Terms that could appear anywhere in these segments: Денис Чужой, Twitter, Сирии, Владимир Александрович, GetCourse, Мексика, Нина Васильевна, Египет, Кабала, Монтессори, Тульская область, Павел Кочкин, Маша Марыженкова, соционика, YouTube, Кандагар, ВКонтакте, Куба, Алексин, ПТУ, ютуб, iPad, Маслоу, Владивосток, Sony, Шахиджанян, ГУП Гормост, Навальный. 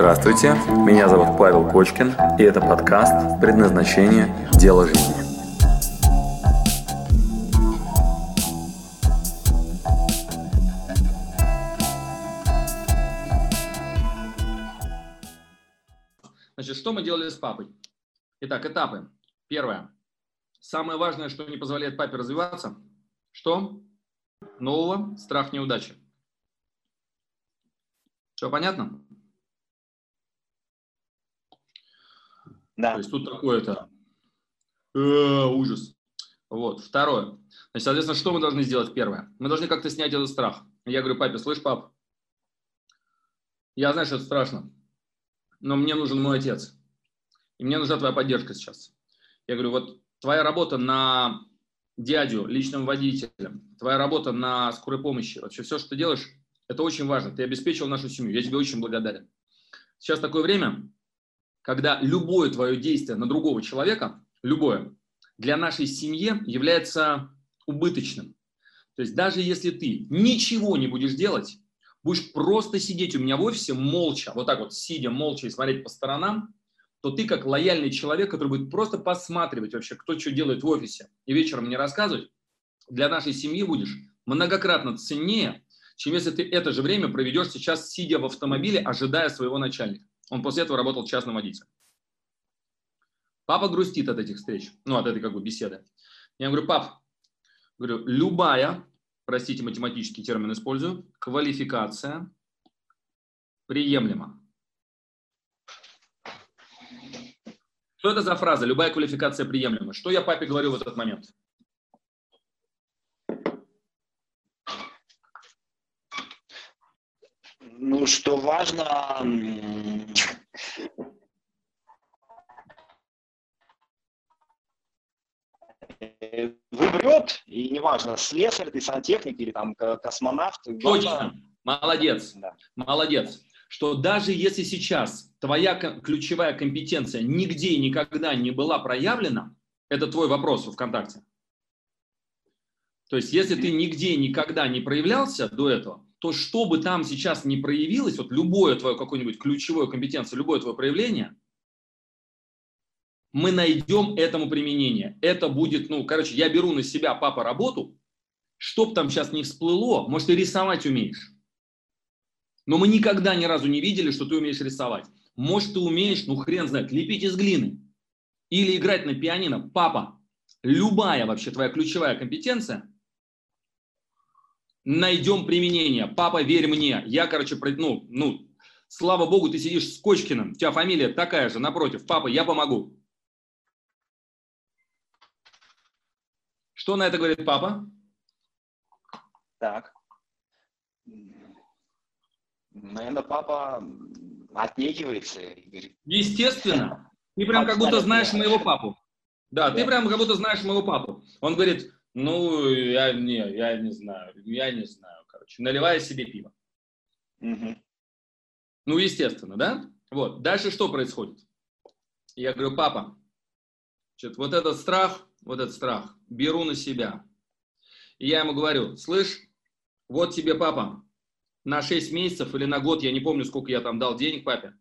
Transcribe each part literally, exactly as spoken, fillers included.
Здравствуйте, меня зовут Павел Кочкин, и это подкаст «Предназначение. Дело жизни». Значит, что мы делали с папой? Итак, этапы. Первое. Самое важное, что не позволяет папе развиваться, что? Нового, страх неудачи. Все понятно? Да. То есть тут такое-то э, ужас. Вот. Второе. Значит, соответственно, что мы должны сделать первое? Мы должны как-то снять этот страх. Я говорю папе: слышь, пап, я знаю, что это страшно, но мне нужен мой отец. И мне нужна твоя поддержка сейчас. Я говорю, вот твоя работа на дядю, личным водителем, твоя работа на скорой помощи, вообще все, что ты делаешь, это очень важно. Ты обеспечил нашу семью. Я тебе очень благодарен. Сейчас такое время, когда любое твое действие на другого человека, любое, для нашей семьи является убыточным. То есть даже если ты ничего не будешь делать, будешь просто сидеть у меня в офисе молча, вот так вот сидя молча и смотреть по сторонам, то ты как лояльный человек, который будет просто посматривать вообще, кто что делает в офисе, и вечером мне рассказывать, для нашей семьи будешь многократно ценнее, чем если ты это же время проведешь сейчас, сидя в автомобиле, ожидая своего начальника. Он после этого работал частным водителем. Папа грустит от этих встреч, ну, от этой как бы беседы. Я говорю: пап, говорю, любая, простите, математический термин использую, квалификация приемлема. Что это за фраза? Любая квалификация приемлема. Что я папе говорю в этот момент? Ну, что важно... Выберет, и неважно, слесарь, ты сантехник или там космонавт. Точно. Молодец. Да. Молодец. Что даже если сейчас твоя ключевая компетенция нигде и никогда не была проявлена, это твой вопрос в ВКонтакте. То есть если ты нигде и никогда не проявлялся до этого, то что бы там сейчас не проявилось, вот любое твое какое-нибудь ключевое компетенция, любое твое проявление, мы найдем этому применение. Это будет, ну, короче, я беру на себя, папа, работу, что бы там сейчас не всплыло, может, ты рисовать умеешь. Но мы никогда ни разу не видели, что ты умеешь рисовать. Может, ты умеешь, ну, хрен знает, лепить из глины или играть на пианино. Папа, любая вообще твоя ключевая компетенция, найдем применение. Папа, верь мне. Я, короче, ну, ну, слава богу, ты сидишь с Кочкиным, у тебя фамилия такая же, напротив. Папа, я помогу. Что на это говорит папа? Так. Наверное, папа отнекивается. Естественно. Ты прям как будто знаешь моего папу. Да, ты прям как будто знаешь моего папу. Он говорит: ну, я не, я не знаю, я не знаю, короче, наливая себе пиво. Угу. Ну, естественно, да? Вот. Дальше что происходит? Я говорю: папа, значит, вот этот страх, вот этот страх беру на себя. И я ему говорю: слышь, вот тебе, папа, на шесть месяцев или на год, я не помню, сколько я там дал денег папе.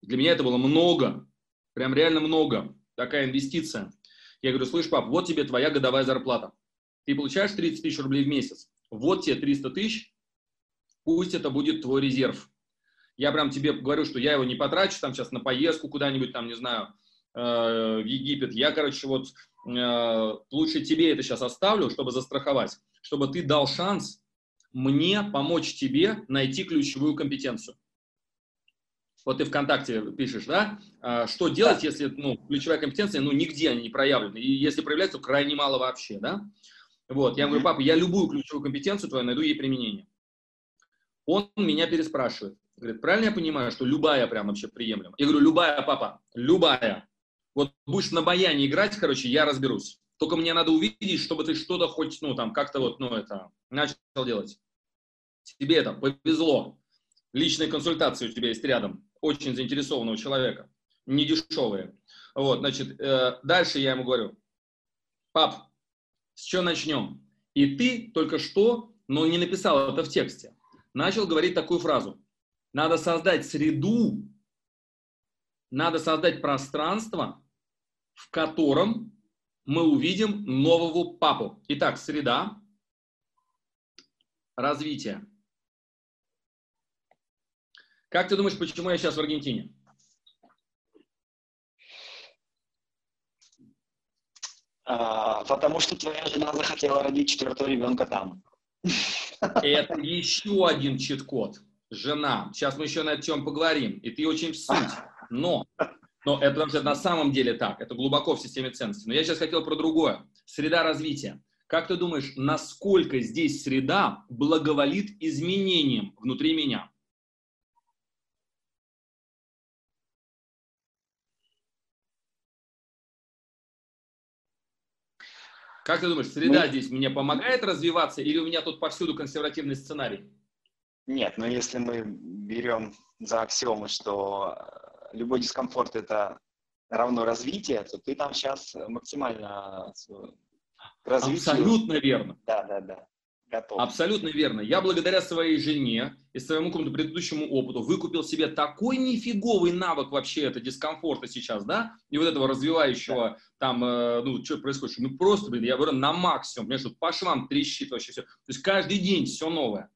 Для меня это было много, прям реально много, такая инвестиция. Я говорю: слышь, пап, вот тебе твоя годовая зарплата. Ты получаешь тридцать тысяч рублей в месяц. Вот тебе триста тысяч, пусть это будет твой резерв. Я прям тебе говорю, что я его не потрачу там сейчас на поездку куда-нибудь, там, не знаю, в Египет. Я, короче, вот лучше тебе это сейчас оставлю, чтобы застраховать, чтобы ты дал шанс мне помочь тебе найти ключевую компетенцию. Вот ты ВКонтакте пишешь, да? Что делать, если, ну, ключевая компетенция, ну, нигде она не проявлена. И если проявляется, то крайне мало вообще, да? Вот. Я говорю: папа, я любую ключевую компетенцию твою найду ей применение. Он меня переспрашивает. Говорит: правильно я понимаю, что любая прям вообще приемлема? Я говорю: любая, папа, любая. Вот будешь на баяне играть, короче, я разберусь. Только мне надо увидеть, чтобы ты что-то хоть, ну, там, как-то вот, ну, это, начал делать. Тебе это повезло. Личные консультации у тебя есть рядом. Очень заинтересованного человека. Недешевые. Вот, значит, э, дальше я ему говорю: пап, с чего начнем? И ты только что, но не написал это в тексте, начал говорить такую фразу: надо создать среду, Надо создать пространство, в котором мы увидим нового папу. Итак, среда, развитие. Как ты думаешь, почему я сейчас в Аргентине? А, потому что твоя жена захотела родить четвертого ребенка там. Это еще один чит-код. Жена. Сейчас мы еще на эту тему поговорим. И ты очень в суть. Но, но это потому что на самом деле так. Это глубоко в системе ценностей. Но я сейчас хотел про другое. Среда развития. Как ты думаешь, насколько здесь среда благоволит изменениям внутри меня? Как ты думаешь, среда ну, здесь мне помогает развиваться или у меня тут повсюду консервативный сценарий? Нет, но если мы берем за аксиомы, что любой дискомфорт – это равно развитие, то ты там сейчас максимально развитие. Абсолютно верно. Да, да, да. Готов. Абсолютно верно. Я благодаря своей жене и своему какому-то предыдущему опыту выкупил себе такой нифиговый навык вообще это дискомфорта сейчас, да, и вот этого развивающего да. там, э, ну, что происходит, ну, просто, блин, я говорю, на максимум, понимаешь, вот по швам трещит вообще все. То есть каждый день все новое.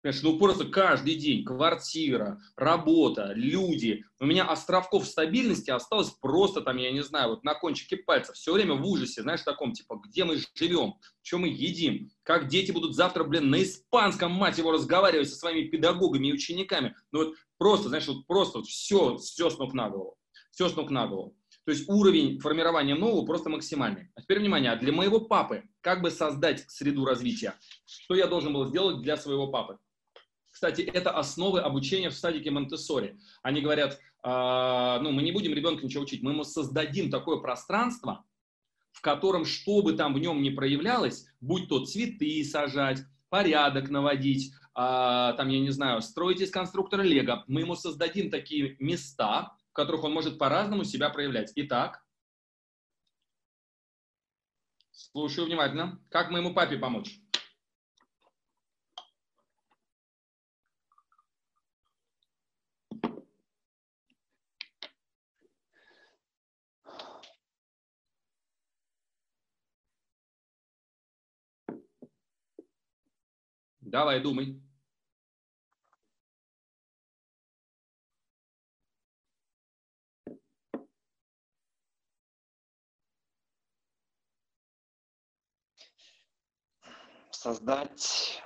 Понимаешь, ну, просто каждый день. Квартира, работа, люди. У меня островков стабильности осталось просто там, я не знаю, вот на кончике пальцев. Все время в ужасе, знаешь, в таком, типа, где мы живем, что мы едим, как дети будут завтра, блин, на испанском, мать его, разговаривать со своими педагогами и учениками. Ну, вот просто, знаешь, вот просто вот все, все с ног на голову. Все с ног на голову. То есть уровень формирования нового просто максимальный. А теперь, внимание, для моего папы, как бы создать среду развития? Что я должен был сделать для своего папы? Кстати, это основы обучения в садике Монтессори. Они говорят, э, ну, мы не будем ребенку ничего учить, мы ему создадим такое пространство, в котором, что бы там в нем ни проявлялось, будь то цветы сажать, порядок наводить, э, там, я не знаю, строить из конструктора Лего, мы ему создадим такие места, в которых он может по-разному себя проявлять. Итак, слушаю внимательно. Как моему папе помочь? Давай, думай. Создать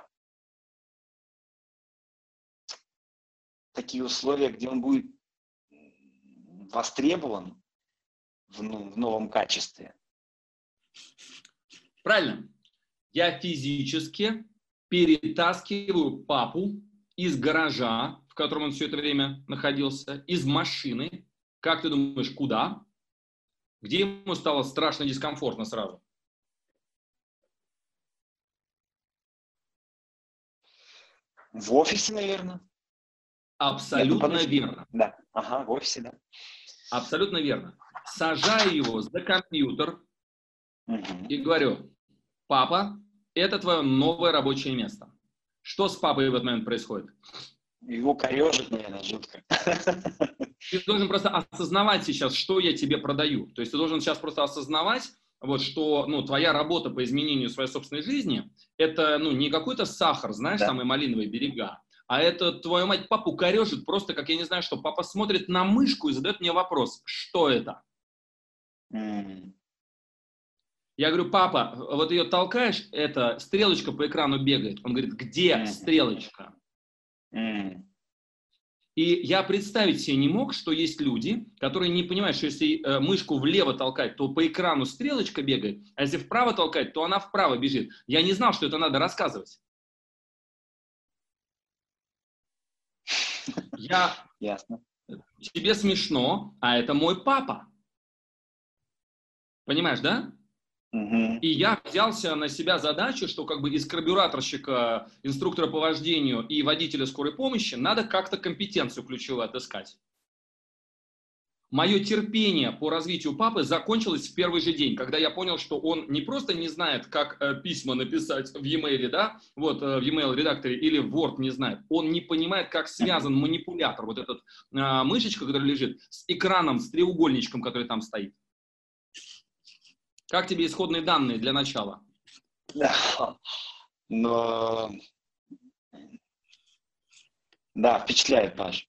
такие условия, где он будет востребован в, ну, в новом качестве. Правильно. Я физически перетаскиваю папу из гаража, в котором он все это время находился, из машины. Как ты думаешь, куда? Где ему стало страшно дискомфортно сразу? В офисе, наверное. Абсолютно верно. Да. Ага, в офисе, да. Абсолютно верно. Сажаю его за компьютер угу. и говорю, папа, это твое новое рабочее место. Что с папой в этот момент происходит? Его корежит, наверное, жутко. Ты должен просто осознавать сейчас, что я тебе продаю. То есть ты должен сейчас просто осознавать, вот, что ну, твоя работа по изменению своей собственной жизни, это ну, не какой-то сахар, знаешь, да. самые малиновые берега, а это твою мать папу корежит просто, как я не знаю что. Папа смотрит на мышку и задает мне вопрос, что это? Mm. Я говорю, папа, вот ее толкаешь, это стрелочка по экрану бегает. Он говорит, где стрелочка? Mm. И я представить себе не мог, что есть люди, которые не понимают, что если э, мышку влево толкать, то по экрану стрелочка бегает, а если вправо толкать, то она вправо бежит. Я не знал, что это надо рассказывать. Я... Ясно. Тебе смешно, а это мой папа. Понимаешь, да? И я взялся на себя задачу, что как бы из карбюраторщика, инструктора по вождению и водителя скорой помощи надо как-то компетенцию ключевую отыскать. Мое терпение по развитию папы закончилось в первый же день, когда я понял, что он не просто не знает, как э, письма написать в e-mail, да, вот, э, в e-mail-редакторе или в Word не знает, он не понимает, как связан манипулятор, вот этот э, мышечка, который лежит, с экраном, с треугольничком, который там стоит. Как тебе исходные данные для начала? Но... Да, впечатляет, Паш.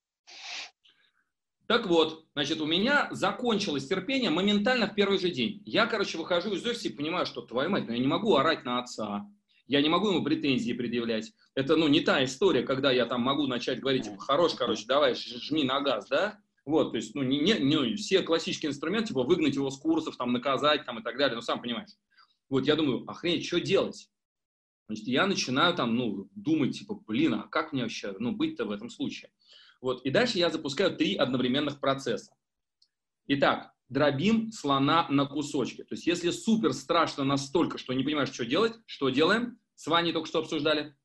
Так вот, значит, у меня закончилось терпение моментально в первый же день. Я, короче, выхожу из офиса и понимаю, что, твою мать, ну я не могу орать на отца, я не могу ему претензии предъявлять. Это, ну, не та история, когда я там могу начать говорить, типа, хорош, короче, давай, жми на газ, да? Вот, то есть, ну, не, не, не все классические инструменты, типа, выгнать его с курсов, там, наказать, там, и так далее, ну, сам понимаешь. Вот, я думаю, охренеть, что делать? Значит, я начинаю там, ну, думать, типа, блин, а как мне вообще, ну, быть-то в этом случае? Вот. И дальше я запускаю три одновременных процесса. Итак, дробим слона на кусочки. То есть, если супер страшно настолько, что не понимаешь, что делать, что делаем? С Ваней только что обсуждали.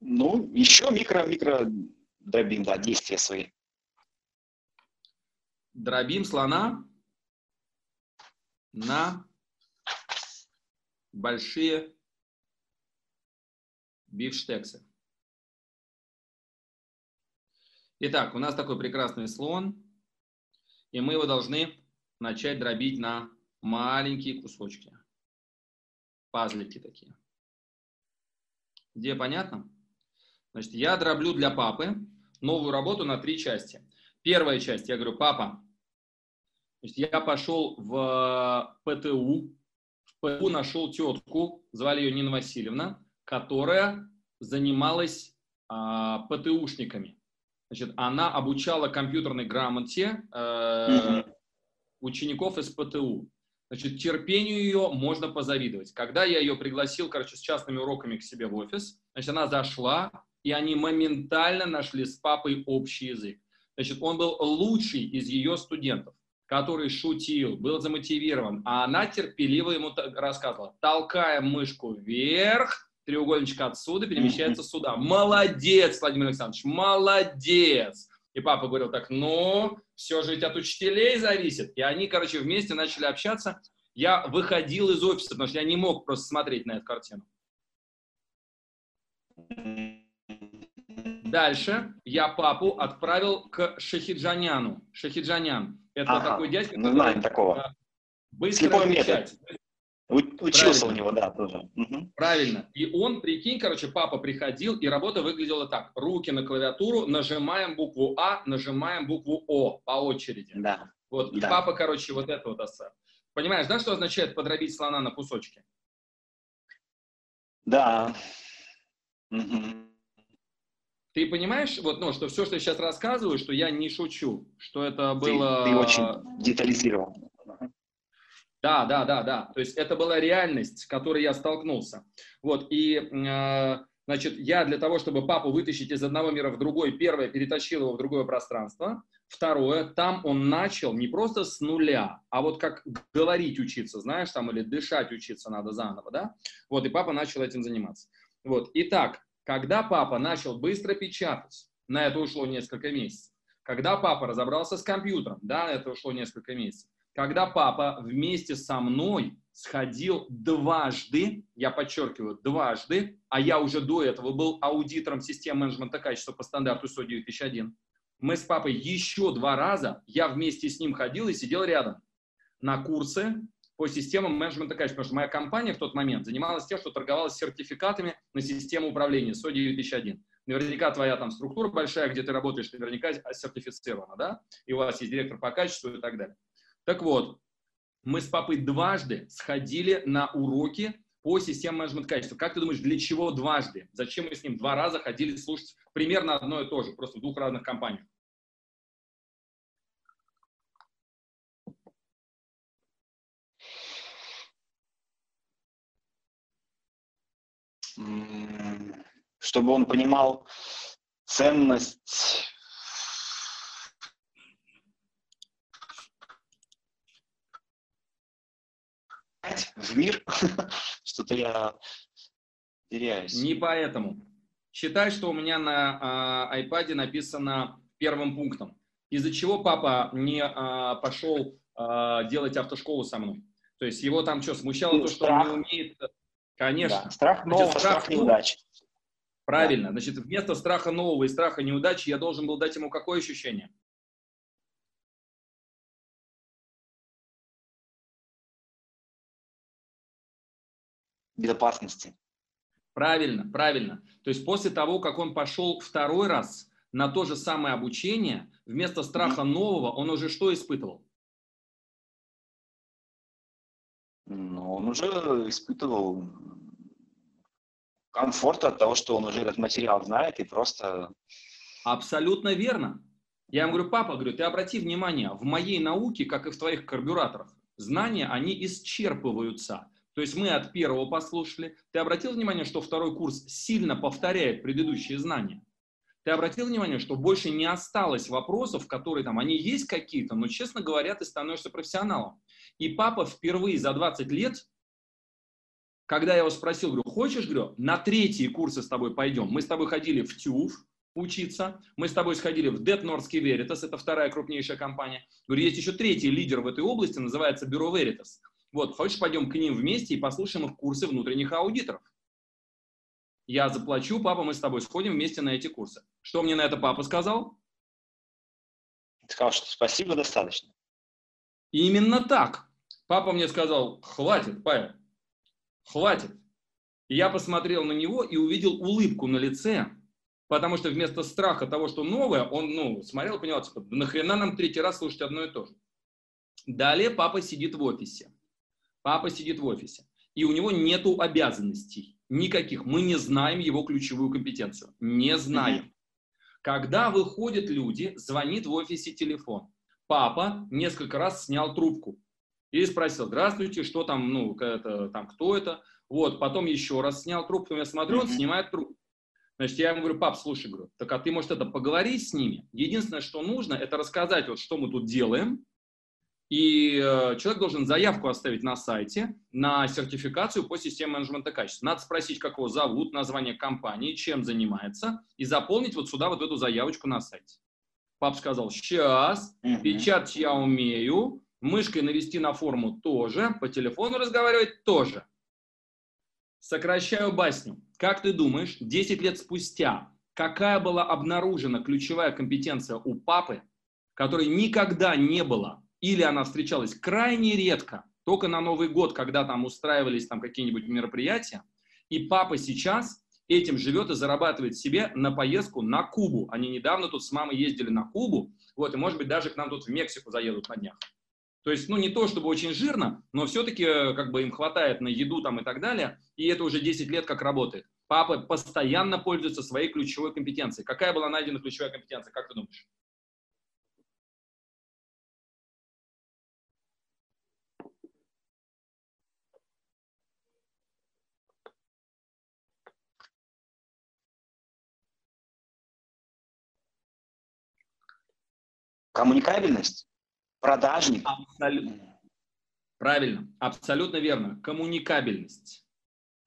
Ну, еще микро-микро дробим, да, действия свои. Дробим слона на большие бифштексы. Итак, у нас такой прекрасный слон, и мы его должны начать дробить на маленькие кусочки. Пазлики такие. Где понятно? Значит, я дроблю для папы новую работу на три части. Первая часть, я говорю, папа, значит, я пошел в ПТУ, в ПТУ нашел тетку, звали ее Нина Васильевна, которая занималась а, ПТУшниками. Значит, она обучала компьютерной грамоте э, учеников из ПТУ. Значит, терпению ее можно позавидовать. Когда я ее пригласил, короче, с частными уроками к себе в офис, значит, она зашла, и они моментально нашли с папой общий язык. Значит, он был лучший из ее студентов, который шутил, был замотивирован, а она терпеливо ему рассказывала, толкая мышку вверх, треугольничек отсюда перемещается сюда. Молодец, Владимир Александрович, молодец. И папа говорил так, ну, все же ведь от учителей зависит. И они, короче, вместе начали общаться. Я выходил из офиса, потому что я не мог просто смотреть на эту картину. Дальше я папу отправил к Шахиджаняну. Шахиджанян. Это ага, такой дядька, который... Мы знаем такого. Быстро отвечает. Учился у него, да, тоже. Угу. Правильно. И он, прикинь, короче, папа приходил, и работа выглядела так. Руки на клавиатуру, нажимаем букву А, нажимаем букву О по очереди. Да. Вот. И да. Папа, короче, вот это вот оставил. Понимаешь, да, что означает подробить слона на кусочки? Да. Угу. Ты понимаешь, вот, ну, что все, что я сейчас рассказываю, что я не шучу, что это было... Ты, ты очень детализировал. Да, да, да, да. То есть это была реальность, с которой я столкнулся. Вот, и, э, значит, я для того, чтобы папу вытащить из одного мира в другой, первое, перетащил его в другое пространство. Второе, там он начал не просто с нуля, а вот как говорить учиться, знаешь, там, или дышать учиться надо заново, да? Вот, и папа начал этим заниматься. Вот, итак, когда папа начал быстро печатать, на это ушло несколько месяцев. Когда папа разобрался с компьютером, да, на это ушло несколько месяцев. Когда папа вместе со мной сходил дважды, я подчеркиваю, дважды, а я уже до этого был аудитором системы менеджмента качества по стандарту ай эс о девять тысяч один, мы с папой еще два раза, я вместе с ним ходил и сидел рядом на курсы по системам менеджмента качества, потому что моя компания в тот момент занималась тем, что торговалась сертификатами на систему управления ай эс о девять тысяч один. Наверняка твоя там структура большая, где ты работаешь, наверняка сертифицирована, да? И у вас есть директор по качеству и так далее. Так вот, мы с папой дважды сходили на уроки по системе менеджмента качества. Как ты думаешь, для чего дважды? Зачем мы с ним два раза ходили слушать примерно одно и то же, просто в двух разных компаниях? Чтобы он понимал ценность... в мир, что-то я теряюсь. Не поэтому. Считай, что у меня на iPad написано первым пунктом. Из-за чего папа не пошел делать автошколу со мной? То есть его там что, смущало то, что он не умеет? Конечно. Да. Страх нового, значит, страх, страх неудачи. Правильно. Да. Значит, вместо страха нового и страха неудачи я должен был дать ему какое ощущение? Безопасности. Правильно, правильно. То есть после того, как он пошел второй раз на то же самое обучение, вместо страха нового он уже что испытывал? Ну, он уже испытывал комфорт от того, что он уже этот материал знает и просто... Абсолютно верно. Я ему говорю: папа, говорю, ты обрати внимание, в моей науке, как и в твоих карбюраторах, знания, они исчерпываются. То есть мы от первого послушали. Ты обратил внимание, что второй курс сильно повторяет предыдущие знания? Ты обратил внимание, что больше не осталось вопросов, которые там, они есть какие-то, но, честно говоря, ты становишься профессионалом. И папа впервые за двадцать лет, когда я его спросил, говорю, хочешь, говорю, на третий курсы с тобой пойдем? Мы с тобой ходили в ТЮФ учиться, мы с тобой сходили в Тульской Веритас, это вторая крупнейшая компания. Говорю, есть еще третий лидер в этой области, называется Бюро Веритас. Вот, хочешь, пойдем к ним вместе и послушаем их курсы внутренних аудиторов? Я заплачу, папа, мы с тобой сходим вместе на эти курсы. Что мне на это папа сказал? Сказал, что спасибо, достаточно. Именно так. Папа мне сказал: хватит, Павел, хватит. И я посмотрел на него и увидел улыбку на лице, потому что вместо страха того, что новое, он, ну, смотрел и понял, типа, нахрена нам третий раз слушать одно и то же. Далее папа сидит в офисе. Папа сидит в офисе, и у него нету обязанностей никаких. Мы не знаем его ключевую компетенцию. Не знаем. Когда выходят люди, звонит в офисе телефон. Папа несколько раз снял трубку и спросил: здравствуйте, что там, ну, это, там, кто это? Вот, потом еще раз снял трубку, я смотрю, он снимает трубку. Значит, я ему говорю: пап, слушай, говорю, так а ты, может, это, поговори с ними. Единственное, что нужно, это рассказать, вот, что мы тут делаем. И человек должен заявку оставить на сайте на сертификацию по системе менеджмента качества. Надо спросить, как его зовут, название компании, чем занимается, и заполнить вот сюда вот эту заявочку на сайте. Пап сказал: сейчас, печатать я умею, мышкой навести на форму тоже, по телефону разговаривать тоже. Сокращаю басню. Как ты думаешь, десять лет спустя, какая была обнаружена ключевая компетенция у папы, которой никогда не было? Или она встречалась крайне редко, только на Новый год, когда там устраивались там какие-нибудь мероприятия. И папа сейчас этим живет и зарабатывает себе на поездку на Кубу. Они недавно тут с мамой ездили на Кубу, вот, и, может быть, даже к нам тут в Мексику заедут на днях. То есть, ну, не то чтобы очень жирно, но все-таки как бы им хватает на еду там и так далее, и это уже десять лет как работает. Папа постоянно пользуется своей ключевой компетенцией. Какая была найдена ключевая компетенция, как ты думаешь? Коммуникабельность, продажник. Абсолютно. Правильно, абсолютно верно. Коммуникабельность.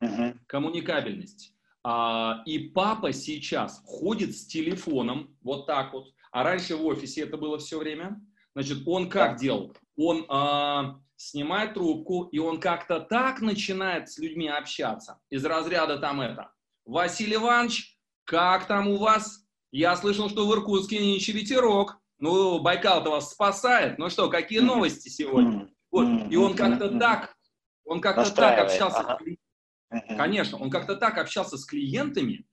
Угу. Коммуникабельность. А, и папа сейчас ходит с телефоном вот так вот, а раньше в офисе это было все время. Значит, он как делал? Он а, снимает трубку, и он как-то так начинает с людьми общаться. Из разряда там это: Василий Иванович, как там у вас? Я слышал, что в Иркутске нынче ветерок. Ну, Байкал-то вас спасает. Ну что, какие новости сегодня? Вот. И он как-то так, он как-то так общался ага. с клиентами. Конечно, он как-то так общался с клиентами,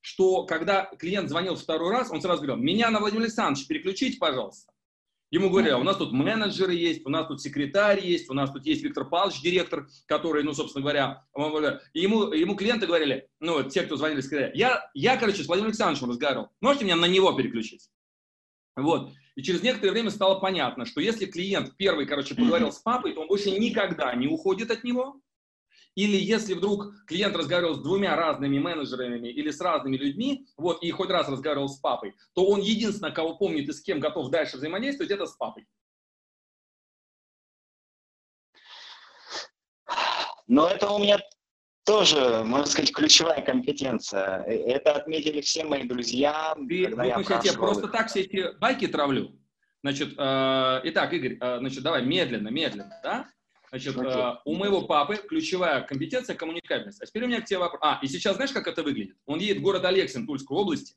что когда клиент звонил второй раз, он сразу говорил: меня на Владимир Александрович переключите, пожалуйста. Ему говорили: а у нас тут менеджеры есть, у нас тут секретарь есть, у нас тут есть Виктор Павлович, директор, который, ну, собственно говоря, ему, ему клиенты говорили, ну, те, кто звонили, сказали: я, я, короче, с Владимиром Александровичем разговаривал, можете меня на него переключить? Вот. И через некоторое время стало понятно, что если клиент первый, короче, поговорил с папой, то он больше никогда не уходит от него. Или если вдруг клиент разговаривал с двумя разными менеджерами или с разными людьми, вот, и хоть раз разговаривал с папой, то он единственное, кого помнит и с кем готов дальше взаимодействовать, это с папой. Но это у меня тоже, можно сказать, ключевая компетенция. Это отметили все мои друзья. Ты, когда я я просто так все эти байки травлю. Значит, э, итак, Игорь, э, значит, давай медленно, медленно, да? Значит, э, у моего папы ключевая компетенция — коммуникабельность. А теперь у меня к тебе вопрос. А, и сейчас знаешь, как это выглядит? Он едет в город Алексин, Тульской области,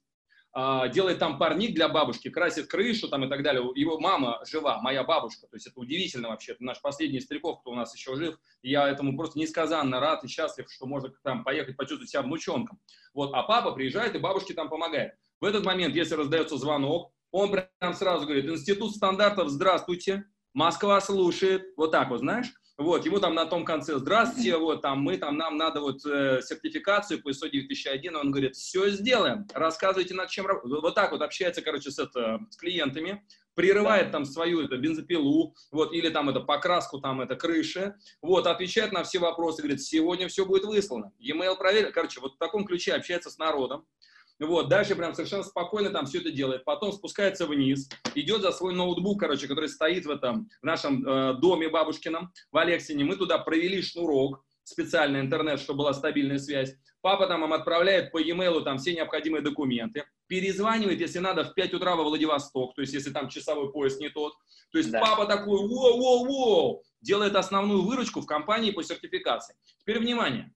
э, делает там парник для бабушки, красит крышу там и так далее. Его мама жива, моя бабушка. То есть это удивительно вообще. Это наш последний стариков, кто у нас еще жив. Я этому просто несказанно рад и счастлив, что можно там поехать, почувствовать себя внученком. Вот, а папа приезжает и бабушке там помогает. В этот момент, если раздается звонок, он прям сразу говорит: институт стандартов, здравствуйте, Москва слушает, вот так вот, знаешь, вот, ему там на том конце: здравствуйте, вот, там, мы, там, нам надо вот э, сертификацию по ай эс о девять тысяч один, он говорит: все сделаем, рассказывайте, над чем работать, вот так вот общается, короче, с, это, с клиентами, прерывает там свою это, бензопилу, вот, или там это покраску, там, это крыши, вот, отвечает на все вопросы, говорит: сегодня все будет выслано, e-mail проверил, короче, вот в таком ключе общается с народом. Вот, дальше прям совершенно спокойно там все это делает. Потом спускается вниз, идет за свой ноутбук, короче, который стоит в этом, в нашем э, доме бабушкином в Алексине. Мы туда провели шнурок, специальный интернет, чтобы была стабильная связь. Папа там им отправляет по e-mail там все необходимые документы. Перезванивает, если надо, в пять утра во Владивосток, то есть если там часовой пояс не тот. То есть да. Папа такой: воу-воу-воу, делает основную выручку в компании по сертификации. Теперь внимание,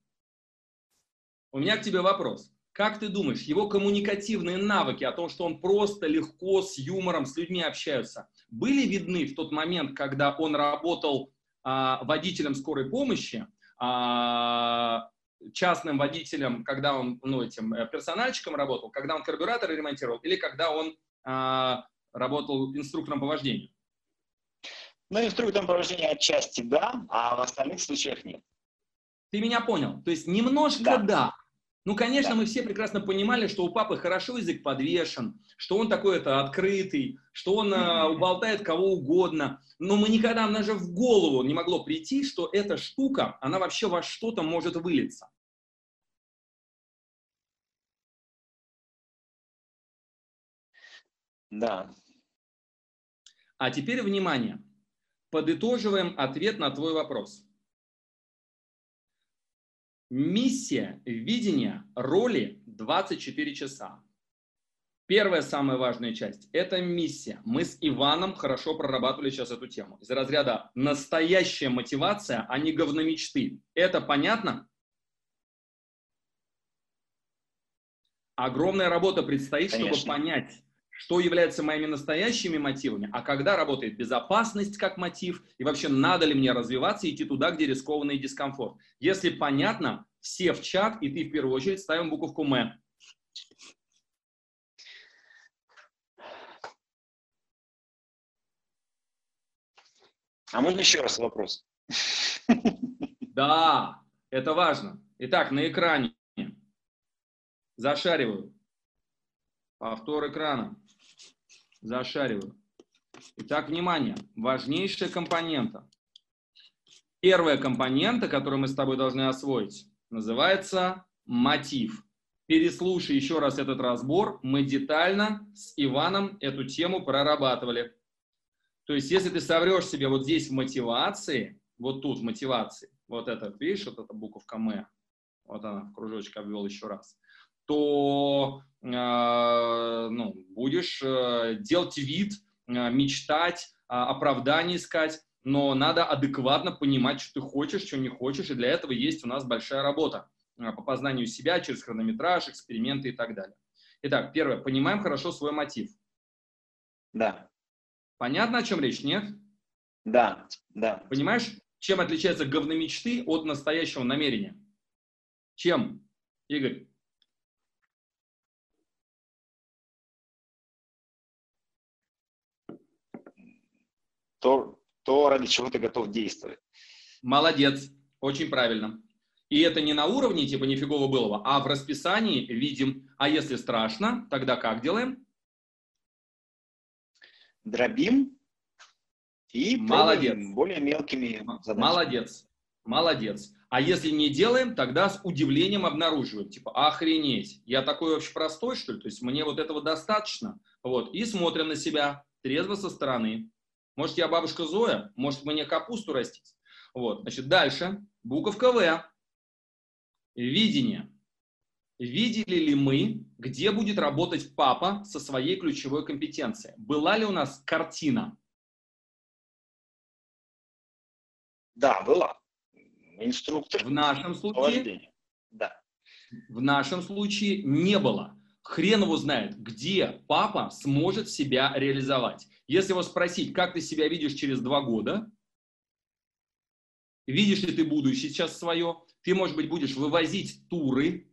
у меня к тебе вопрос. Как ты думаешь, его коммуникативные навыки, о том, что он просто легко, с юмором, с людьми общается, были видны в тот момент, когда он работал а, водителем скорой помощи, а, частным водителем, когда он, ну, этим персональщиком работал, когда он карбюраторы ремонтировал, или когда он а, работал инструктором по вождению? Ну, инструктором по вождению отчасти да, а в остальных случаях нет. Ты меня понял? То есть немножко да. да. Ну, конечно, мы все прекрасно понимали, что у папы хорошо язык подвешен, что он такой-то открытый, что он э, уболтает кого угодно. Но мы никогда, даже в голову не могло прийти, что эта штука, она вообще во что-то может вылиться. Да. А теперь, внимание, подытоживаем ответ на твой вопрос. Миссия видения роли двадцать четыре часа. Первая самая важная часть – это миссия. Мы с Иваном хорошо прорабатывали сейчас эту тему. Из разряда настоящая мотивация, а не говномечты. Это понятно? Огромная работа предстоит, Конечно. чтобы понять, что является моими настоящими мотивами, а когда работает безопасность как мотив, и вообще надо ли мне развиваться и идти туда, где рискованный дискомфорт. Если понятно, все в чат, и ты в первую очередь ставим буковку «М». А можно еще раз вопрос? Да, это важно. Итак, на экране зашариваю. Повтор экрана. Зашариваю. Итак, внимание. Важнейшая компонента. Первая компонента, которую мы с тобой должны освоить, называется мотив. Переслушай еще раз этот разбор. Мы детально с Иваном эту тему прорабатывали. То есть, если ты соврешь себе вот здесь в мотивации, вот тут в мотивации, вот это, видишь, вот эта буковка «М», вот она, кружочек обвел еще раз, то э, ну, будешь э, делать вид, э, мечтать, э, оправдание искать, но надо адекватно понимать, что ты хочешь, что не хочешь, и для этого есть у нас большая работа э, по познанию себя через хронометраж, эксперименты и так далее. Итак, первое, понимаем хорошо свой мотив. Да. Понятно, о чем речь, нет? Да, да. Понимаешь, чем отличается говномечты от настоящего намерения? Чем, Игорь? То, то, ради чего ты готов действовать. Молодец. Очень правильно. И это не на уровне типа нифигово былого, а в расписании видим. А если страшно, тогда как делаем? Дробим и пробуем более мелкими задачами. Молодец. Молодец. А если не делаем, тогда с удивлением обнаруживаем. Типа, охренеть, я такой вообще простой, что ли? То есть мне вот этого достаточно? Вот. И смотрим на себя трезво со стороны. Может, я бабушка Зоя? Может, мне капусту растить? Вот, значит, дальше. Буковка «В». Видение. Видели ли мы, где будет работать папа со своей ключевой компетенцией? Была ли у нас картина? Да, была. Инструктор. В нашем случае? Да. В нашем случае не было. Хрен его знает, где папа сможет себя реализовать. Если его спросить, как ты себя видишь через два года, видишь ли ты будущее сейчас свое, ты, может быть, будешь вывозить туры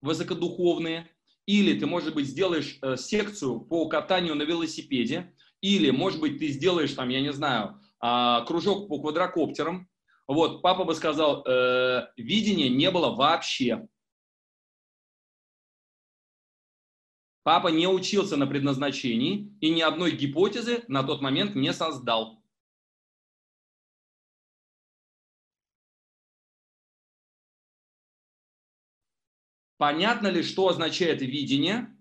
высокодуховные, или ты, может быть, сделаешь э, секцию по катанию на велосипеде, или, может быть, ты сделаешь, там, я не знаю, э, кружок по квадрокоптерам. Вот, папа бы сказал, э, видения не было вообще. Папа не учился на предназначении и ни одной гипотезы на тот момент не создал. Понятно ли, что означает видение?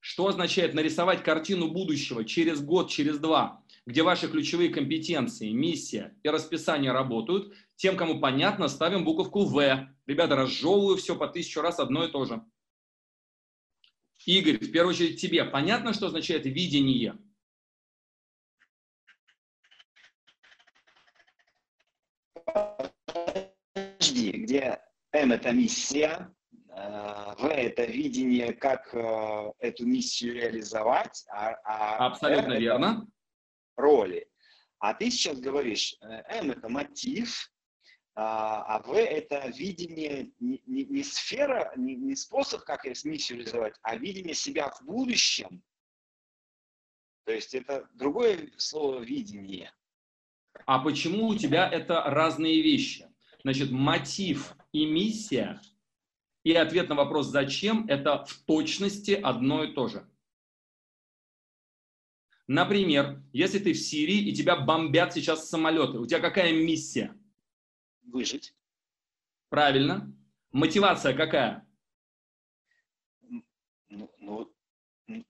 Что означает нарисовать картину будущего через год, через два, где ваши ключевые компетенции, миссия и расписание работают? Тем, кому понятно, ставим буковку «В». Ребята, разжевываю все по тысячу раз одно и то же. Игорь, в первую очередь тебе понятно, что означает видение? Подожди, где М – это миссия, В – это видение, как эту миссию реализовать, а, а абсолютно R верно. Роли. А ты сейчас говоришь, М – это мотив, а В – это видение, не, не, не сфера, не, не способ, как эту миссию реализовать, а видение себя в будущем. То есть это другое слово «видение». А почему у тебя это разные вещи? Значит, мотив и миссия и ответ на вопрос «зачем» – это в точности одно и то же. Например, если ты в Сирии, и тебя бомбят сейчас самолеты, у тебя какая миссия? Выжить. Правильно. Мотивация какая? Ну, ну,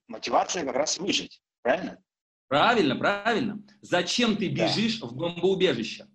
мотивация как раз выжить. Правильно? Правильно, правильно. Зачем ты бежишь да. в бомбоубежище?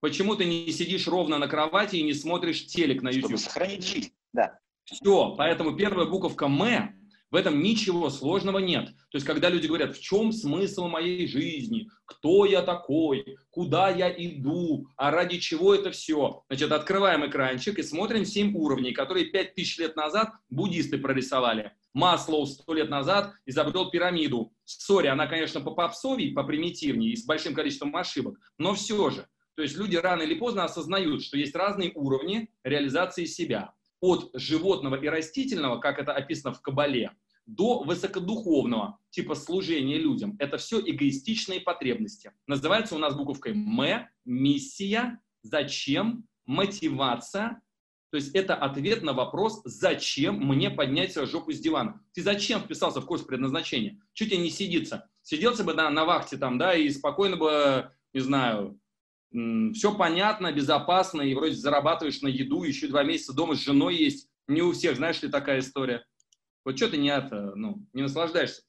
Почему ты не сидишь ровно на кровати и не смотришь телек на ютуб? Чтобы сохранить жизнь, да. Все. Поэтому первая буковка «М», в этом ничего сложного нет. То есть, когда люди говорят, в чем смысл моей жизни, кто я такой, куда я иду, а ради чего это все, значит, открываем экранчик и смотрим семь уровней, которые пять тысяч лет назад буддисты прорисовали. Маслоу сто лет назад изобрел пирамиду. Сори, она, конечно, попсовей, попримитивнее и с большим количеством ошибок, но все же. То есть люди рано или поздно осознают, что есть разные уровни реализации себя. От животного и растительного, как это описано в Кабале, до высокодуховного, типа служения людям. Это все эгоистичные потребности. Называется у нас буковкой «М», «Миссия», «Зачем», «Мотивация». То есть это ответ на вопрос «Зачем мне поднять свою жопу с дивана?» Ты зачем вписался в курс предназначения? Чего тебе не сидится? Сиделся бы на, на вахте там, да, и спокойно бы, не знаю... Все понятно, безопасно, и вроде зарабатываешь на еду, еще два месяца дома с женой есть. Не у всех, знаешь ли, такая история. Вот что ты не, это, ну, не наслаждаешься?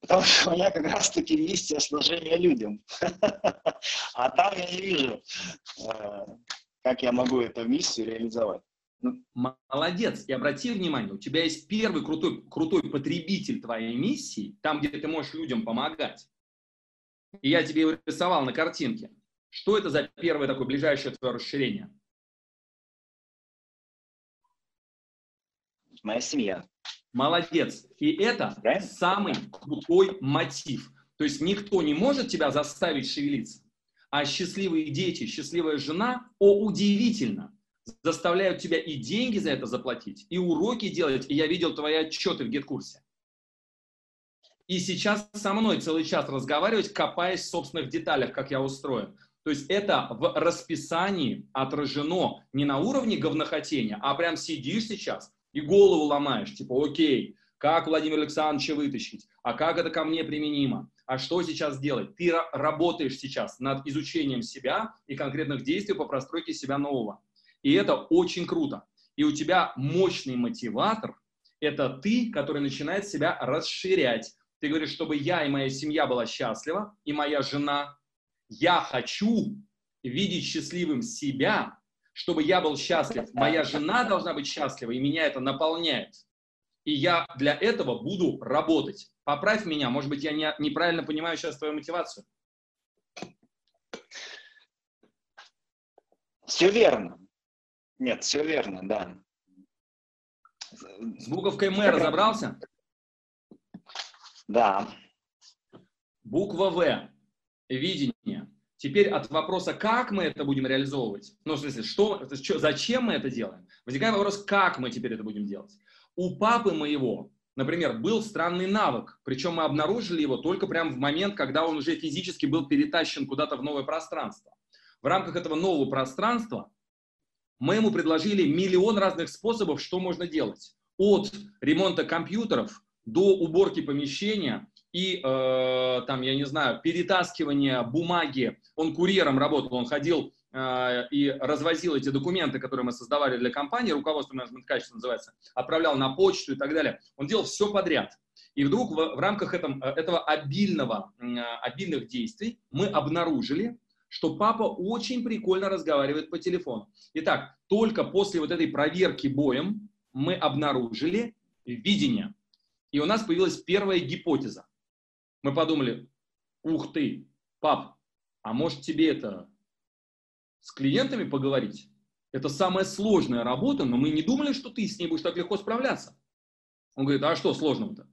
Потому что у меня как раз-таки миссия служения людям. А там я не вижу, как я могу эту миссию реализовать. Молодец. И обрати внимание, у тебя есть первый крутой, крутой потребитель твоей миссии, там, где ты можешь людям помогать. И я тебе его рисовал на картинке. Что это за первое такое ближайшее твое расширение? Моя семья. Молодец. И это да? самый крутой мотив. То есть никто не может тебя заставить шевелиться. А счастливые дети, счастливая жена, о, удивительно, заставляют тебя и деньги за это заплатить, и уроки делать. И я видел твои отчеты в GetCourse. И сейчас со мной целый час разговаривать, копаясь в собственных деталях, как я устроен. То есть это в расписании отражено не на уровне говнохотения, а прям сидишь сейчас и голову ломаешь. Типа, окей, как Владимира Александровича вытащить? А как это ко мне применимо? А что сейчас делать? Ты работаешь сейчас над изучением себя и конкретных действий по простройке себя нового. И это очень круто. И у тебя мощный мотиватор – это ты, который начинает себя расширять. Ты говоришь, чтобы я и моя семья была счастлива, и моя жена. Я хочу видеть счастливым себя, чтобы я был счастлив. Моя жена должна быть счастлива, и меня это наполняет. И я для этого буду работать. Поправь меня, может быть, я не, неправильно понимаю сейчас твою мотивацию. Все верно. Нет, все верно, да. С буковкой М разобрался? Да. Буква В. Видение. Теперь от вопроса, как мы это будем реализовывать, ну, в смысле, что, что, зачем мы это делаем, возникает вопрос, как мы теперь это будем делать. У папы моего, например, был странный навык, причем мы обнаружили его только прямо в момент, когда он уже физически был перетащен куда-то в новое пространство. В рамках этого нового пространства мы ему предложили миллион разных способов, что можно делать. От ремонта компьютеров до уборки помещения и, э, там, я не знаю, перетаскивания бумаги. Он курьером работал, он ходил э, и развозил эти документы, которые мы создавали для компании, руководство менеджмент качества называется, отправлял на почту и так далее. Он делал все подряд. И вдруг в, в рамках этом, этого обильного, э, обильных действий мы обнаружили, что папа очень прикольно разговаривает по телефону. Итак, только после вот этой проверки боем мы обнаружили видение. И у нас появилась первая гипотеза. Мы подумали, ух ты, пап, а может тебе это с клиентами поговорить? Это самая сложная работа, но мы не думали, что ты с ней будешь так легко справляться. Он говорит, а что сложного-то?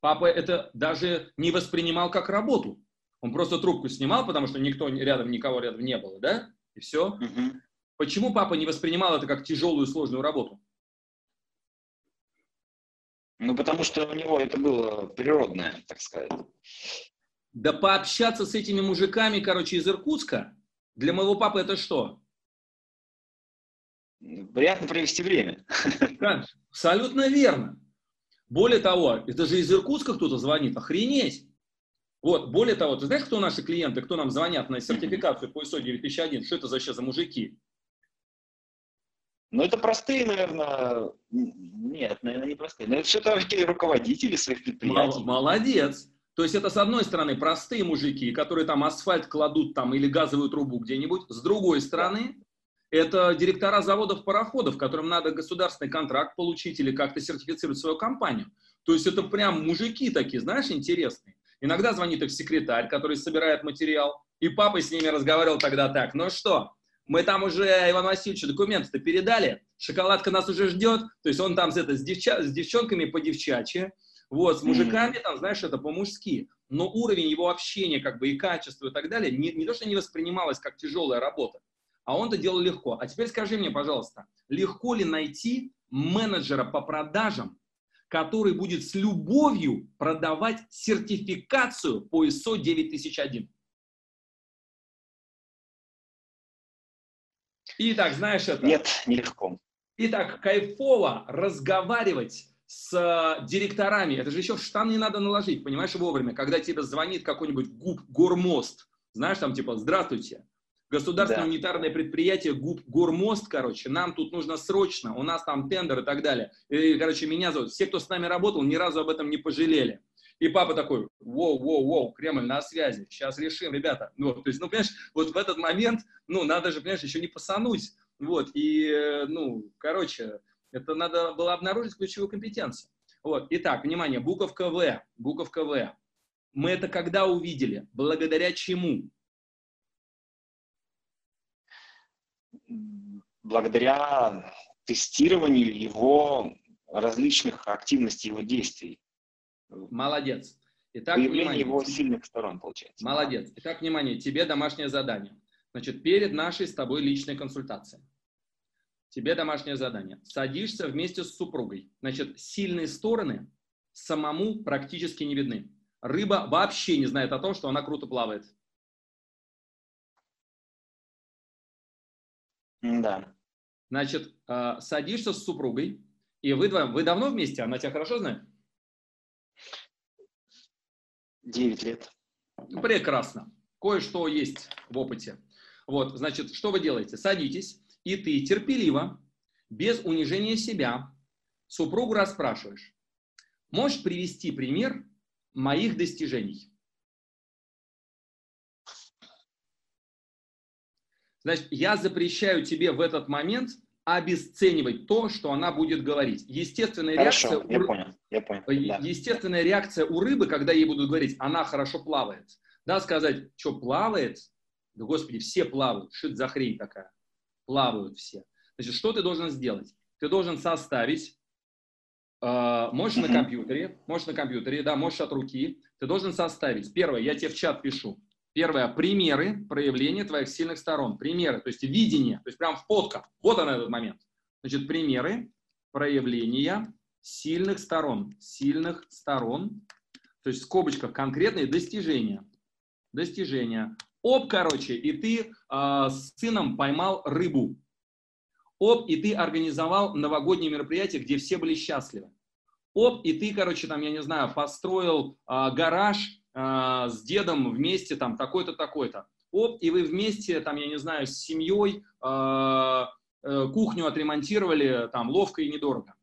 Папа это даже не воспринимал как работу. Он просто трубку снимал, потому что никто рядом, никого рядом не было, да? И все. Угу. Почему папа не воспринимал это как тяжелую, сложную работу? Ну, потому что у него это было природное, так сказать. Да пообщаться с этими мужиками, короче, из Иркутска, для моего папы это что? Приятно провести время. Да, абсолютно верно. Более того, это же из Иркутска кто-то звонит, охренеть. Вот, более того, ты знаешь, кто наши клиенты, кто нам звонят на сертификацию по ай эс о девять тысяч один? Что это вообще за мужики? Ну, это простые, наверное, нет, наверное, не простые. Но это все-таки руководители своих предприятий. Молодец. То есть это, с одной стороны, простые мужики, которые там асфальт кладут там или газовую трубу где-нибудь. С другой стороны, это директора заводов-пароходов, которым надо государственный контракт получить или как-то сертифицировать свою компанию. То есть это прям мужики такие, знаешь, интересные. Иногда звонит их секретарь, который собирает материал, и папа с ними разговаривал тогда так. Ну что, мы там уже Ивану Васильевичу документы-то передали, шоколадка нас уже ждет, то есть он там с, это, с, девча, с девчонками по-девчачьи, вот, с мужиками там, знаешь, это по-мужски. Но уровень его общения, как бы, и качество и так далее, не, не то, что не воспринималось как тяжелая работа, а он это делал легко. А теперь скажи мне, пожалуйста, легко ли найти менеджера по продажам, который будет с любовью продавать сертификацию по ай эс о девять тысяч один. Итак, знаешь это? Нет, нелегко. Итак, кайфово разговаривать с директорами. Это же еще в штаны надо наложить, понимаешь, вовремя. Когда тебе звонит какой-нибудь ГУП «Гормост», знаешь, там типа «Здравствуйте». Государственное, да, унитарное предприятие ГУП «Гормост», короче, нам тут нужно срочно, у нас там тендер и так далее. И, короче, меня зовут. Все, кто с нами работал, ни разу об этом не пожалели. И папа такой, воу, воу, воу, Кремль на связи, сейчас решим, ребята. Ну, то есть, ну, понимаешь, вот в этот момент, ну, надо же, понимаешь, еще не посануть. Вот, и, ну, короче, это надо было обнаружить ключевую компетенцию. Вот, итак, внимание, буковка В, буковка В. Мы это когда увидели? Благодаря чему? Благодаря тестированию его различных активностей, его действий. Молодец. Итак, внимание. Его сильных сторон, получается. Молодец. Итак, внимание, тебе домашнее задание. Значит, перед нашей с тобой личной консультацией. Тебе домашнее задание. Садишься вместе с супругой. Значит, сильные стороны самому практически не видны. Рыба вообще не знает о том, что она круто плавает. Да. Значит, садишься с супругой, и вы, вы давно вместе? Она тебя хорошо знает? Девять лет. Прекрасно. Кое-что есть в опыте. Вот, значит, что вы делаете? Садитесь, и ты терпеливо, без унижения себя, супругу расспрашиваешь. Можешь привести пример моих достижений? Значит, я запрещаю тебе в этот момент обесценивать то, что она будет говорить. Естественная, хорошо, реакция, я у... понял, я понял, естественная да. реакция у рыбы, когда ей будут говорить, она хорошо плавает. Да, сказать, что плавает? Да, господи, все плавают. Что это за хрень такая? Плавают все. Значит, что ты должен сделать? Ты должен составить, э, можешь на компьютере, можешь на компьютере, да, можешь от руки. Ты должен составить. Первое, я тебе в чат пишу. Первое, примеры проявления твоих сильных сторон. Примеры, то есть видение, то есть прям в подкаст. Вот он этот момент. Значит, примеры проявления сильных сторон. Сильных сторон. То есть в скобочках конкретные достижения. Достижения. Оп, короче, и ты э, с сыном поймал рыбу. Оп, и ты организовал новогоднее мероприятие, где все были счастливы. Оп, и ты, короче, там, я не знаю, построил э, гараж э, с дедом вместе, там, такой-то, такой-то. Оп, и вы вместе, там, я не знаю, с семьей э, э, кухню отремонтировали, там, ловко и недорого.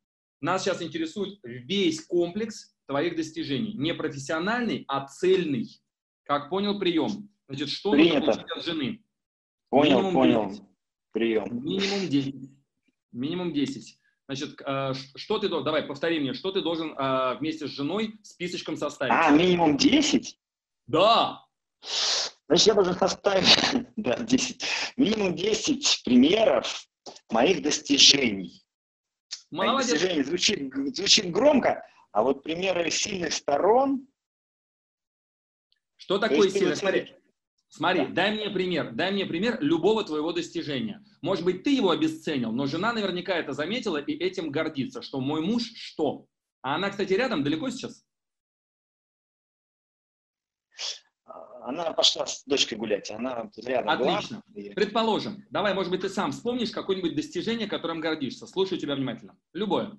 Нас сейчас интересует весь комплекс твоих достижений. Не профессиональный, а цельный. Как понял прием? Значит, что нужно получить от жены? Понял, минимум понял. десять. Прием. Минимум десять. Минимум десять. Значит, что ты должен... Давай, повтори мне, что ты должен вместе с женой списочком составить? А, минимум десять? Да. Значит, я должен составить да, десять. Минимум десять примеров моих достижений. Молодец. Моих достижений звучит, звучит громко, а вот примеры сильных сторон... Что такое сильные стороны? Смотри, да. дай мне пример, дай мне пример любого твоего достижения. Может быть, ты его обесценил, но жена наверняка это заметила и этим гордится, что мой муж что? А она, кстати, рядом, далеко сейчас? Она пошла с дочкой гулять, она рядом. Отлично. Была. Предположим, давай, может быть, ты сам вспомнишь какое-нибудь достижение, которым гордишься. Слушаю тебя внимательно. Любое.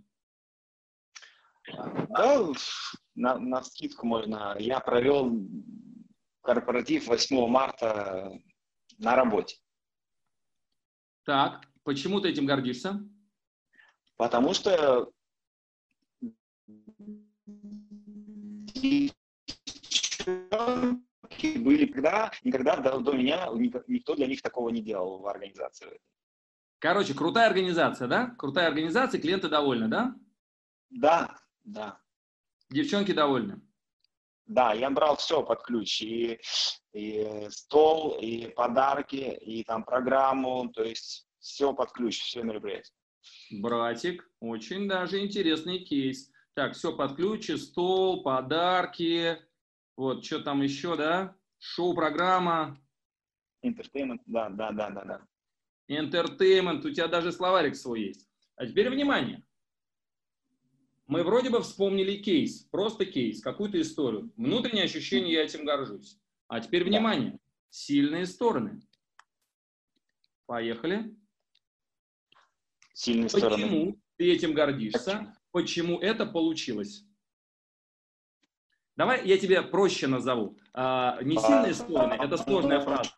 Да, на, на скидку можно. Я провел... корпоратив восьмого марта на работе. Так, почему ты этим гордишься? Потому что девчонки были тогда, никогда до, до меня никто для них такого не делал в организации. Короче, крутая организация, да? Крутая организация, клиенты довольны, да? Да, да. Девчонки довольны. Да, я брал все под ключ, и, и стол, и подарки, и там программу, то есть все под ключ, все мероприятие. Братик, очень даже интересный кейс. Так, все под ключ, и стол, подарки, вот, что там еще, да? Шоу-программа. Entertainment, да, да, да, да, да. Entertainment, у тебя даже словарик свой есть. А теперь внимание. Мы вроде бы вспомнили кейс, просто кейс, какую-то историю. Внутреннее ощущение, я этим горжусь. А теперь внимание, сильные стороны. Поехали. Сильные стороны. Почему ты этим гордишься? Почему это получилось? Давай я тебя проще назову. А, не сильные стороны, это сложная фраза.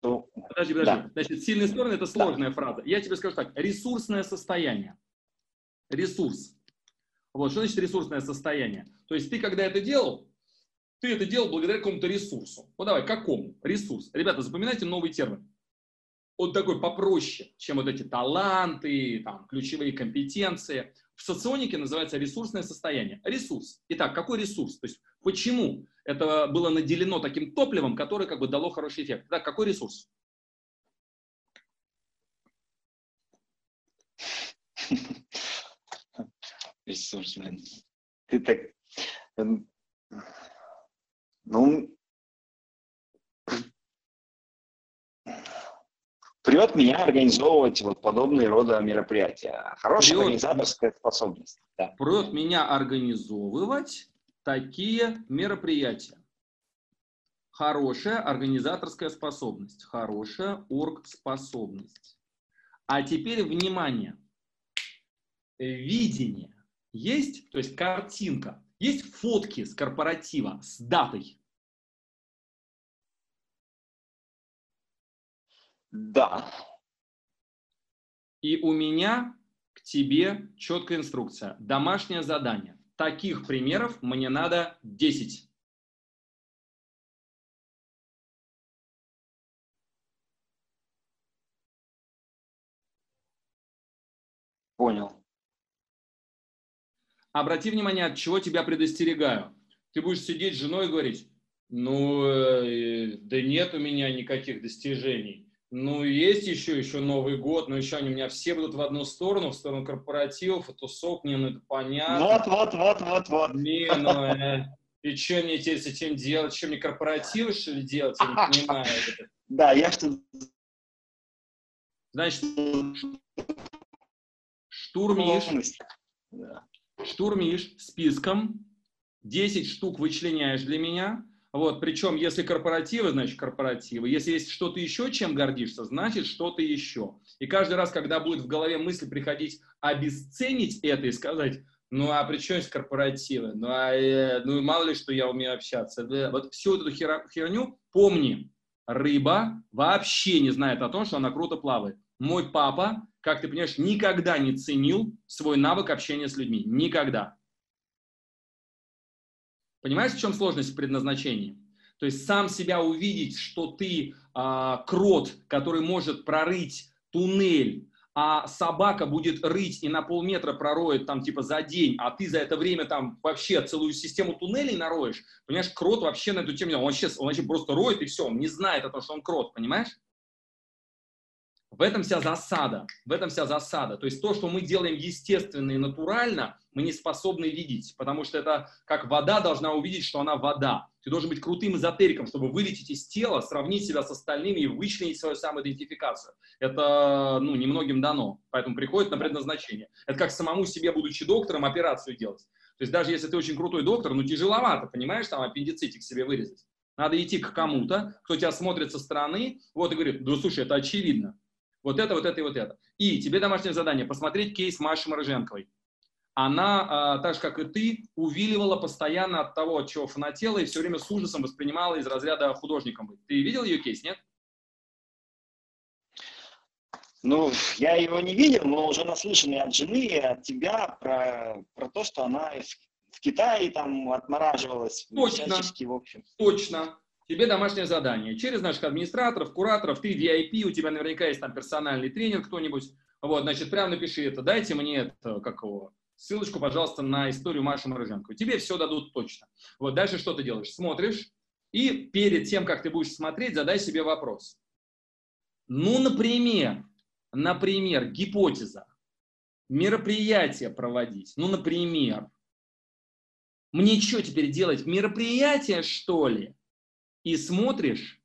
Подожди, подожди. Да. Значит, сильные стороны, это сложная да. фраза. Я тебе скажу так, ресурсное состояние. Ресурс. Вот, что значит ресурсное состояние? То есть ты, когда это делал, ты это делал благодаря какому-то ресурсу. Ну давай, какому? Ресурс. Ребята, запоминайте новый термин. Он такой попроще, чем вот эти таланты, там, ключевые компетенции. В соционике называется ресурсное состояние. Ресурс. Итак, какой ресурс? То есть почему это было наделено таким топливом, которое как бы дало хороший эффект? Итак, какой ресурс? Ресурс, блин. Ты так... Ну... Прет меня организовывать вот подобные рода мероприятия. Хорошая прет... организаторская способность. Да. Прет меня организовывать такие мероприятия. Хорошая организаторская способность. Хорошая оргспособность. А теперь внимание. Видение. Есть, то есть картинка, есть фотки с корпоратива, с датой? Да. И у меня к тебе четкая инструкция, домашнее задание. Таких примеров мне надо десять. Понял. Обрати внимание, от чего тебя предостерегаю. Ты будешь сидеть с женой и говорить, ну, э, да нет у меня никаких достижений. Ну, есть еще, еще Новый год, но еще они у меня все будут в одну сторону, в сторону корпоративов, и тусок, мне, ну, это понятно. Вот, вот, вот, вот, вот. Не, ну, э, и что мне теперь с этим делать? Что мне корпоративы, что ли, делать? Я не понимаю. Да, я что... Значит, штурмишь, штурмишь списком, десять штук вычленяешь для меня. Вот, причем, если корпоративы, значит, корпоративы. Если есть что-то еще, чем гордишься, значит, что-то еще. И каждый раз, когда будет в голове мысль приходить обесценить это и сказать, ну, а при чем есть корпоративы? Ну, а, э, ну, мало ли, что я умею общаться. Да. Вот всю эту хер... херню помни. Рыба вообще не знает о том, что она круто плавает. Мой папа, как ты понимаешь, никогда не ценил свой навык общения с людьми. Никогда. Понимаешь, в чем сложность предназначения? То есть сам себя увидеть, что ты э, крот, который может прорыть туннель, а собака будет рыть и на полметра пророет там типа за день, а ты за это время там вообще целую систему туннелей нароешь. Понимаешь, крот вообще на эту тему, он вообще, он вообще просто роет и все, он не знает о том, что он крот, понимаешь? В этом вся засада, в этом вся засада. То есть то, что мы делаем естественно и натурально, мы не способны видеть, потому что это как вода должна увидеть, что она вода. Ты должен быть крутым эзотериком, чтобы вылететь из тела, сравнить себя с остальными и вычленить свою самоидентификацию. Это, ну, немногим дано, поэтому приходит на предназначение. Это как самому себе, будучи доктором, операцию делать. То есть даже если ты очень крутой доктор, ну тяжеловато, понимаешь, там аппендицитик себе вырезать. Надо идти к кому-то, кто тебя смотрит со стороны, вот и говорит, да слушай, это очевидно. Вот это, вот это и вот это. И тебе домашнее задание – посмотреть кейс Маши Марыженковой. Она, э, так же, как и ты, увиливала постоянно от того, от чего фанатела, и все время с ужасом воспринимала из разряда художником быть. Ты видел ее кейс, нет? Ну, я его не видел, но уже наслышанный от жены и от тебя про, про то, что она в Китае там отмораживалась. Точно, в общем. Точно. Тебе домашнее задание. Через наших администраторов, кураторов, ты ви ай пи, у тебя наверняка есть там персональный тренер кто-нибудь. Вот, значит, прям напиши это, дайте мне это, как его, ссылочку, пожалуйста, на историю Маши Марыженковой. Тебе все дадут точно. Вот, дальше что ты делаешь? Смотришь, и перед тем, как ты будешь смотреть, задай себе вопрос. Ну, например, например, гипотеза, мероприятие проводить, ну, например, мне что теперь делать, мероприятие, что ли? И смотришь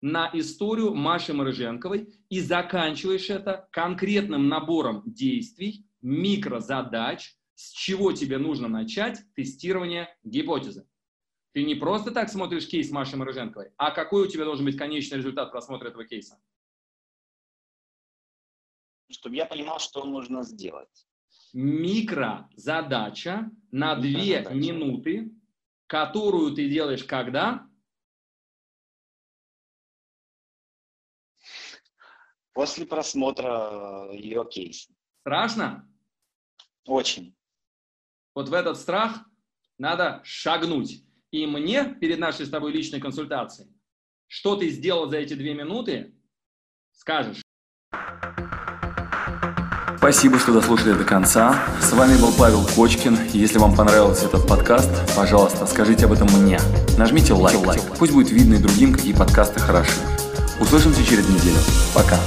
на историю Маши Марыженковой и заканчиваешь это конкретным набором действий, микрозадач, с чего тебе нужно начать тестирование гипотезы. Ты не просто так смотришь кейс Маши Марыженковой, а какой у тебя должен быть конечный результат просмотра этого кейса? Чтобы я понимал, что нужно сделать. Микрозадача на микрозадача. две минуты, которую ты делаешь когда? После просмотра ее кейса. Страшно? Очень. Вот в этот страх надо шагнуть. И мне, перед нашей с тобой личной консультацией, что ты сделал за эти две минуты, скажешь. Спасибо, что дослушали до конца. С вами был Павел Кочкин. Если вам понравился этот подкаст, пожалуйста, скажите об этом мне. Нажмите лайк. Пусть будет видно и другим, какие подкасты хороши. Услышимся через неделю. Пока.